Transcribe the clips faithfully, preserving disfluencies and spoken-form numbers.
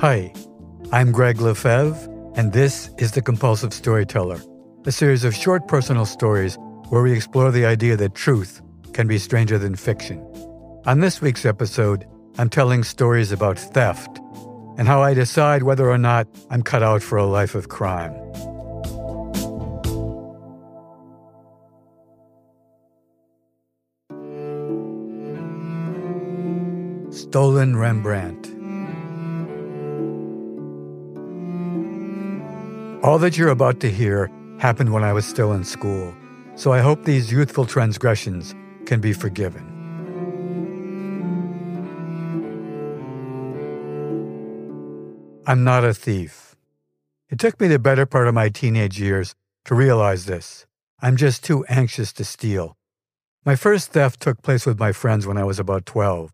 Hi, I'm Greg Lefebvre, and this is The Compulsive Storyteller, a series of short personal stories where we explore the idea that truth can be stranger than fiction. On this week's episode, I'm telling stories about theft and how I decide whether or not I'm cut out for a life of crime. Stolen Rembrandt. All that you're about to hear happened when I was still in school, so I hope these youthful transgressions can be forgiven. I'm not a thief. It took me the better part of my teenage years to realize this. I'm just too anxious to steal. My first theft took place with my friends when I was about twelve.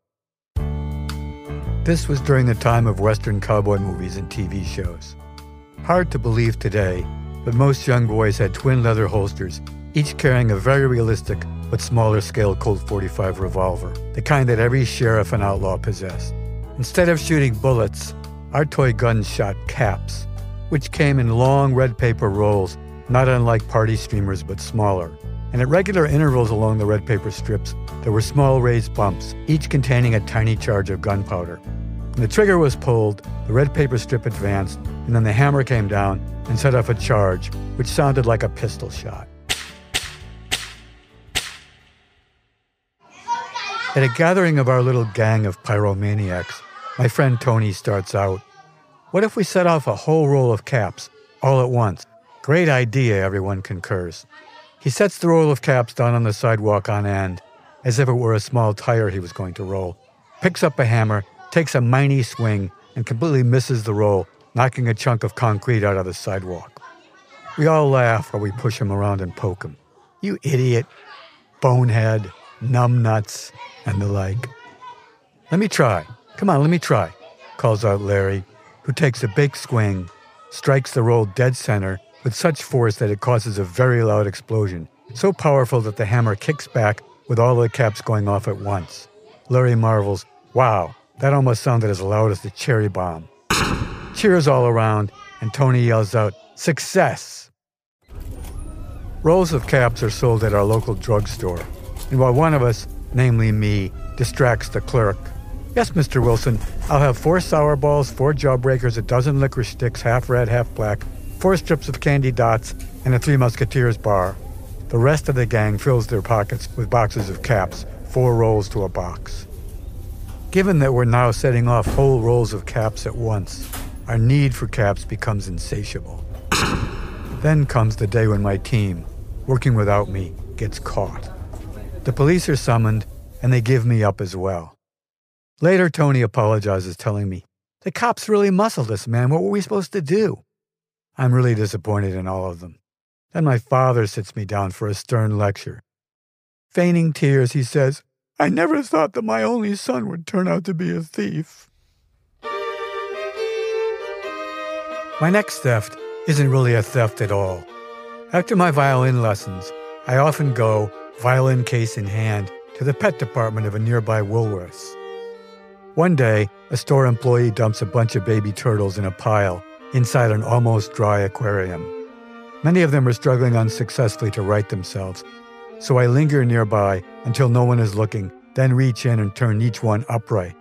This was during the time of Western cowboy movies and T V shows. Hard to believe today, but most young boys had twin leather holsters, each carrying a very realistic but smaller-scale Colt forty-five revolver, the kind that every sheriff and outlaw possessed. Instead of shooting bullets, our toy guns shot caps, which came in long red paper rolls, not unlike party streamers but smaller. And at regular intervals along the red paper strips, there were small raised bumps, each containing a tiny charge of gunpowder. When the trigger was pulled, the red paper strip advanced, and then the hammer came down and set off a charge, which sounded like a pistol shot. At a gathering of our little gang of pyromaniacs, my friend Tony starts out, "What if we set off a whole roll of caps all at once?" "Great idea," everyone concurs. He sets the roll of caps down on the sidewalk on end, as if it were a small tire he was going to roll, picks up a hammer, takes a mighty swing, and completely misses the roll, knocking a chunk of concrete out of the sidewalk. We all laugh while we push him around and poke him. "You idiot, bonehead, numbnuts," and the like. "Let me try. Come on, let me try," calls out Larry, who takes a big swing, strikes the roll dead center with such force that it causes a very loud explosion, so powerful that the hammer kicks back with all the caps going off at once. Larry marvels, "Wow, that almost sounded as loud as the cherry bomb." Cheers all around, and Tony yells out, "Success!" Rolls of caps are sold at our local drugstore, and while one of us, namely me, distracts the clerk, "Yes, Mister Wilson, I'll have four sour balls, four jawbreakers, a dozen licorice sticks, half red, half black, four strips of candy dots, and a Three Musketeers bar." The rest of the gang fills their pockets with boxes of caps, four rolls to a box. Given that we're now setting off whole rolls of caps at once, our need for caps becomes insatiable. Then comes the day when my team, working without me, gets caught. The police are summoned, and they give me up as well. Later, Tony apologizes, telling me, "The cops really muscled us, man. What were we supposed to do?" I'm really disappointed in all of them. Then my father sits me down for a stern lecture. Feigning tears, he says, "I never thought that my only son would turn out to be a thief." My next theft isn't really a theft at all. After my violin lessons, I often go, violin case in hand, to the pet department of a nearby Woolworths. One day, a store employee dumps a bunch of baby turtles in a pile inside an almost dry aquarium. Many of them are struggling unsuccessfully to right themselves, so I linger nearby until no one is looking, then reach in and turn each one upright.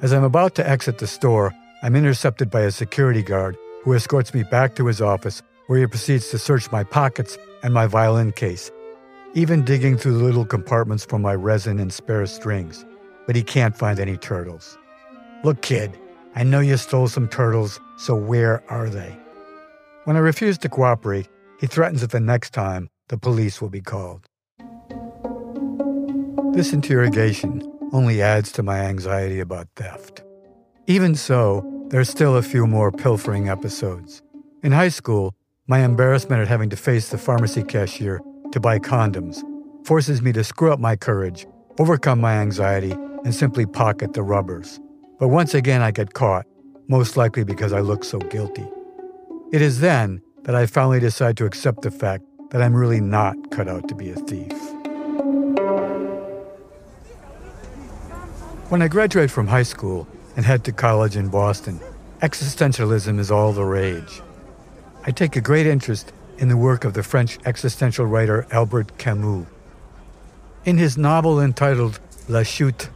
As I'm about to exit the store, I'm intercepted by a security guard who escorts me back to his office, where he proceeds to search my pockets and my violin case, even digging through the little compartments for my resin and spare strings. But he can't find any turtles. "Look, kid, I know you stole some turtles, so where are they?" When I refuse to cooperate, he threatens that the next time, the police will be called. This interrogation only adds to my anxiety about theft. Even so, there's still a few more pilfering episodes. In high school, my embarrassment at having to face the pharmacy cashier to buy condoms forces me to screw up my courage, overcome my anxiety, and simply pocket the rubbers. But once again I get caught, most likely because I look so guilty. It is then that I finally decide to accept the fact that I'm really not cut out to be a thief. When I graduated from high school and head to college in Boston, existentialism is all the rage. I take a great interest in the work of the French existential writer Albert Camus. In his novel entitled La Chute,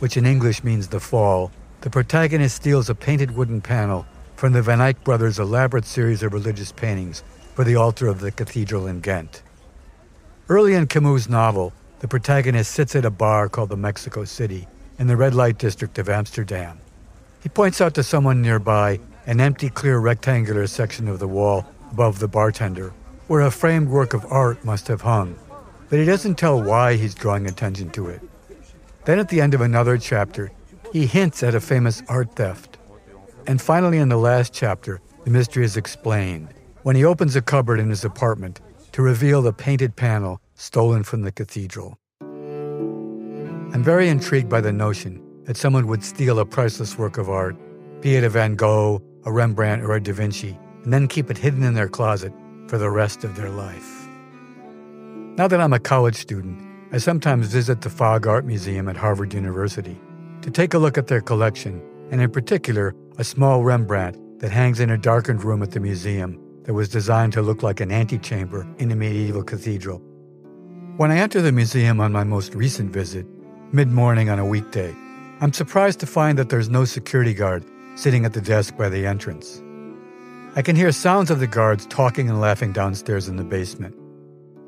which in English means The Fall, the protagonist steals a painted wooden panel from the Van Eyck brothers' elaborate series of religious paintings for the altar of the cathedral in Ghent. Early in Camus' novel, the protagonist sits at a bar called the Mexico City in the red light district of Amsterdam. He points out to someone nearby an empty, clear, rectangular section of the wall above the bartender, where a framed work of art must have hung, but he doesn't tell why he's drawing attention to it. Then at the end of another chapter, he hints at a famous art theft. And finally, in the last chapter, the mystery is explained when he opens a cupboard in his apartment to reveal the painted panel stolen from the cathedral. I'm very intrigued by the notion that someone would steal a priceless work of art, be it a Van Gogh, a Rembrandt, or a Da Vinci, and then keep it hidden in their closet for the rest of their life. Now that I'm a college student, I sometimes visit the Fogg Art Museum at Harvard University to take a look at their collection, and in particular, a small Rembrandt that hangs in a darkened room at the museum that was designed to look like an antechamber in a medieval cathedral. When I enter the museum on my most recent visit, mid-morning on a weekday, I'm surprised to find that there's no security guard sitting at the desk by the entrance. I can hear sounds of the guards talking and laughing downstairs in the basement.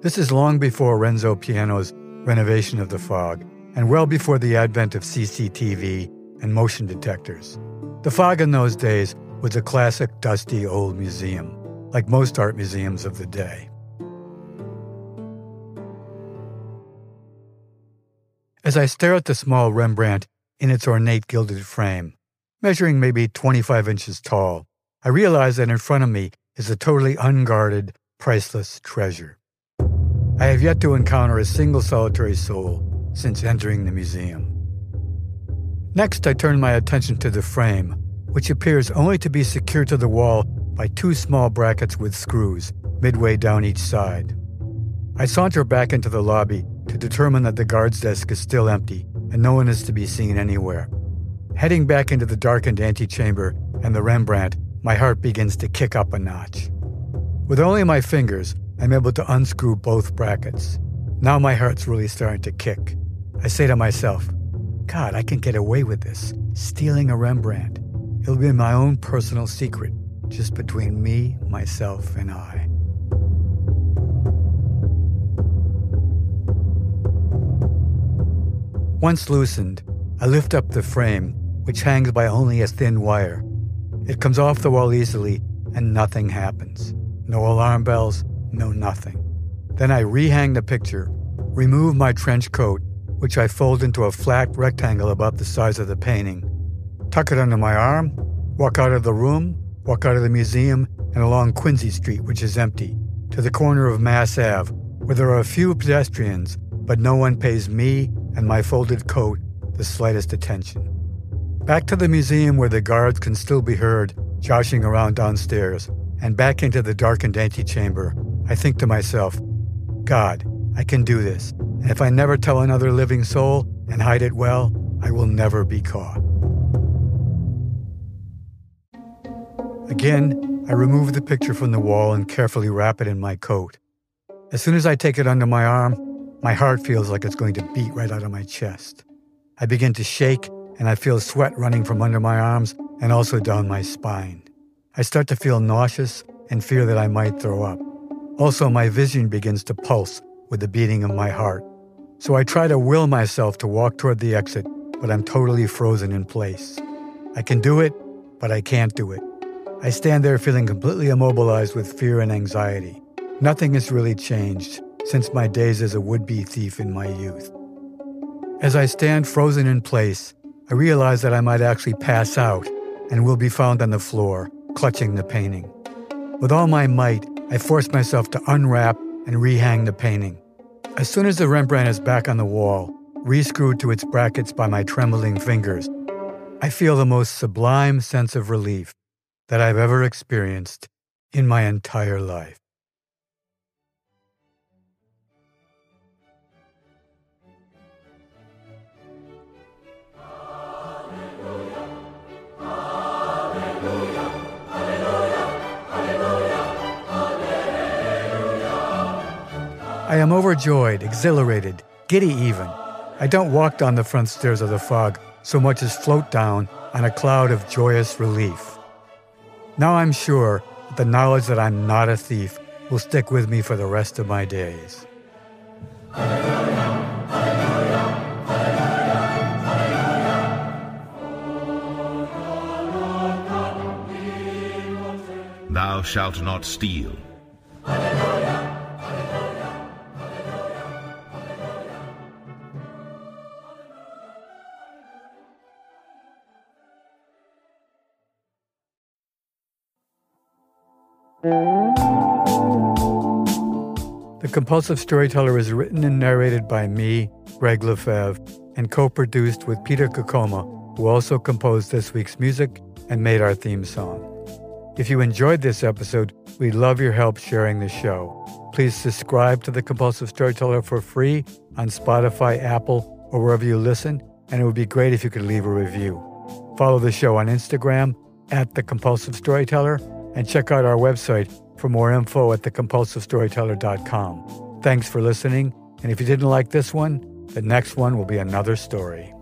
This is long before Renzo Piano's renovation of the Fogg, and well before the advent of C C T V and motion detectors. The Fogg in those days was a classic, dusty old museum, like most art museums of the day. As I stare at the small Rembrandt in its ornate gilded frame, measuring maybe twenty-five inches tall, I realize that in front of me is a totally unguarded, priceless treasure. I have yet to encounter a single solitary soul since entering the museum. Next, I turn my attention to the frame, which appears only to be secured to the wall by two small brackets with screws midway down each side. I saunter back into the lobby to determine that the guard's desk is still empty and no one is to be seen anywhere. Heading back into the darkened antechamber and the Rembrandt, my heart begins to kick up a notch. With only my fingers, I'm able to unscrew both brackets. Now my heart's really starting to kick. I say to myself, God, I can get away with this, stealing a Rembrandt. It'll be my own personal secret, just between me, myself, and I. Once loosened, I lift up the frame, which hangs by only a thin wire. It comes off the wall easily, and nothing happens. No alarm bells, no nothing. Then I rehang the picture, remove my trench coat, which I fold into a flat rectangle about the size of the painting, tuck it under my arm, walk out of the room, walk out of the museum, and along Quincy Street, which is empty, to the corner of Mass Ave, where there are a few pedestrians, but no one pays me and my folded coat the slightest attention. Back to the museum where the guards can still be heard joshing around downstairs, and back into the darkened antechamber, I think to myself, God, I can do this, and if I never tell another living soul and hide it well, I will never be caught. Again, I remove the picture from the wall and carefully wrap it in my coat. As soon as I take it under my arm, my heart feels like it's going to beat right out of my chest. I begin to shake, and I feel sweat running from under my arms and also down my spine. I start to feel nauseous and fear that I might throw up. Also, my vision begins to pulse with the beating of my heart. So I try to will myself to walk toward the exit, but I'm totally frozen in place. I can do it, but I can't do it. I stand there feeling completely immobilized with fear and anxiety. Nothing has really changed since my days as a would-be thief in my youth. As I stand frozen in place, I realize that I might actually pass out and will be found on the floor, clutching the painting. With all my might, I force myself to unwrap and rehang the painting. As soon as the Rembrandt is back on the wall, re-screwed to its brackets by my trembling fingers, I feel the most sublime sense of relief that I've ever experienced in my entire life. Oh. am overjoyed, exhilarated, giddy even. I don't walk down the front stairs of the Fogg so much as float down on a cloud of joyous relief. Now I'm sure that the knowledge that I'm not a thief will stick with me for the rest of my days. Thou shalt not steal. The Compulsive Storyteller is written and narrated by me, Greg Lefebvre, and co-produced with Peter Kakoma, who also composed this week's music and made our theme song. If you enjoyed this episode, we'd love your help sharing the show. Please subscribe to The Compulsive Storyteller for free on Spotify, Apple, or wherever you listen, and it would be great if you could leave a review. Follow the show on Instagram, at The Compulsive Storyteller, and check out our website for more info at the compulsive storyteller dot com. Thanks for listening, and if you didn't like this one, the next one will be another story.